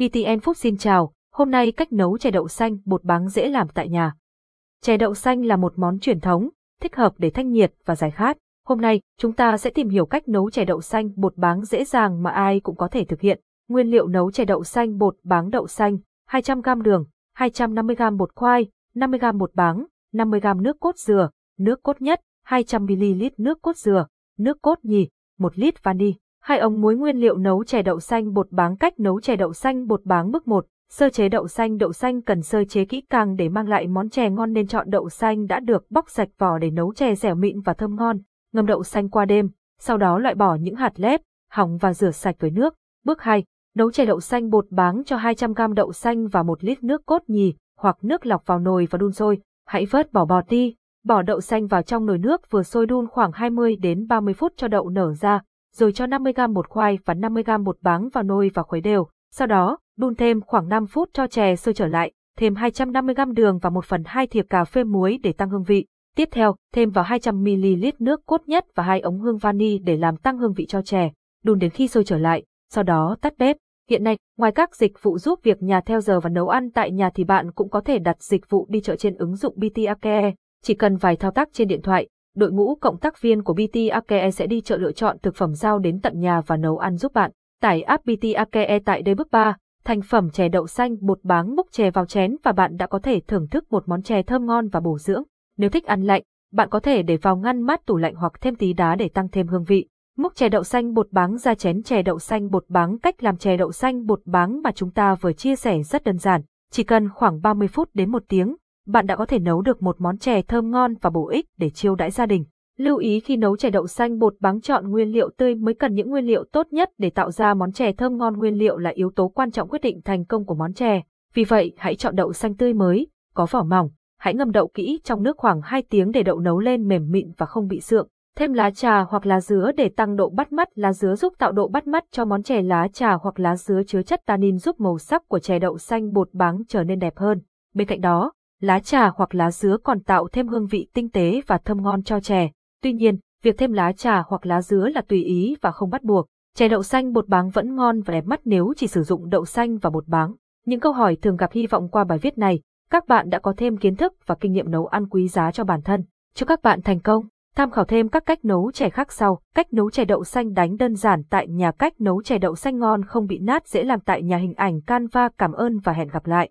ETN Phúc xin chào, hôm nay cách nấu chè đậu xanh bột báng dễ làm tại nhà. Chè đậu xanh là một món truyền thống, thích hợp để thanh nhiệt và giải khát. Hôm nay, chúng ta sẽ tìm hiểu cách nấu chè đậu xanh bột báng dễ dàng mà ai cũng có thể thực hiện. Nguyên liệu nấu chè đậu xanh bột báng: đậu xanh, 200g đường, 250g bột khoai, 50g bột báng, 50g nước cốt dừa, nước cốt nhất, 200ml nước cốt dừa, nước cốt nhì, 1 lít vani. 2 ống muối. Nguyên liệu nấu chè đậu xanh bột báng. Cách nấu chè đậu xanh bột báng. Bước 1. Sơ chế đậu xanh. Đậu xanh cần sơ chế kỹ càng để mang lại món chè ngon, nên chọn đậu xanh đã được bóc sạch vỏ để nấu chè dẻo mịn và thơm ngon. Ngâm đậu xanh qua đêm, sau đó loại bỏ những hạt lép, hỏng và rửa sạch với nước. Bước 2. Nấu chè đậu xanh bột báng. Cho 200g đậu xanh và 1 lít nước cốt nhì hoặc nước lọc vào nồi và đun sôi. Hãy vớt bỏ bọt đi, bỏ đậu xanh vào trong nồi nước vừa sôi, đun khoảng 20 đến 30 phút cho đậu nở ra. Rồi cho 50g bột khoai và 50g bột báng vào nồi và khuấy đều. Sau đó, đun thêm khoảng 5 phút cho chè sôi trở lại, thêm 250g đường và 1/2 thìa cà phê muối để tăng hương vị. Tiếp theo, thêm vào 200ml nước cốt nhất và 2 ống hương vani để làm tăng hương vị cho chè. Đun đến khi sôi trở lại, sau đó tắt bếp. Hiện nay, ngoài các dịch vụ giúp việc nhà theo giờ và nấu ăn tại nhà thì bạn cũng có thể đặt dịch vụ đi chợ trên ứng dụng Bitiake. Chỉ cần vài thao tác trên điện thoại, đội ngũ cộng tác viên của Bitiake sẽ đi chợ lựa chọn thực phẩm giao đến tận nhà và nấu ăn giúp bạn. Tải app Bitiake tại đây. Bước 3. Thành phẩm chè đậu xanh bột báng. Múc chè vào chén và bạn đã có thể thưởng thức một món chè thơm ngon và bổ dưỡng. Nếu thích ăn lạnh, bạn có thể để vào ngăn mát tủ lạnh hoặc thêm tí đá để tăng thêm hương vị. Múc chè đậu xanh bột báng ra chén. Chè đậu xanh bột báng. Cách làm chè đậu xanh bột báng mà chúng ta vừa chia sẻ rất đơn giản. Chỉ cần khoảng 30 phút đến 1 tiếng, bạn đã có thể nấu được một món chè thơm ngon và bổ ích để chiêu đãi gia đình. Lưu ý khi nấu chè đậu xanh bột báng, chọn nguyên liệu tươi mới. Cần những nguyên liệu tốt nhất để tạo ra món chè thơm ngon. Nguyên liệu là yếu tố quan trọng quyết định thành công của món chè. Vì vậy, hãy chọn đậu xanh tươi mới, có vỏ mỏng. Hãy ngâm đậu kỹ trong nước khoảng 2 tiếng để đậu nấu lên mềm mịn và không bị sượng. Thêm lá trà hoặc lá dứa để tăng độ bắt mắt. Lá dứa giúp tạo độ bắt mắt cho món chè. Lá trà hoặc lá dứa chứa chất tannin giúp màu sắc của chè đậu xanh bột báng trở nên đẹp hơn. Bên cạnh đó, lá trà hoặc lá dứa còn tạo thêm hương vị tinh tế và thơm ngon cho chè. Tuy nhiên, việc thêm lá trà hoặc lá dứa là tùy ý và không bắt buộc. Chè đậu xanh bột báng vẫn ngon và đẹp mắt nếu chỉ sử dụng đậu xanh và bột báng. Những câu hỏi thường gặp. Hy vọng qua bài viết này, các bạn đã có thêm kiến thức và kinh nghiệm nấu ăn quý giá cho bản thân. Chúc các bạn thành công. Tham khảo thêm các cách nấu chè khác sau. Cách nấu chè đậu xanh đánh đơn giản tại nhà. Cách nấu chè đậu xanh ngon không bị nát dễ làm tại nhà. Hình ảnh Canva. Cảm ơn và hẹn gặp lại.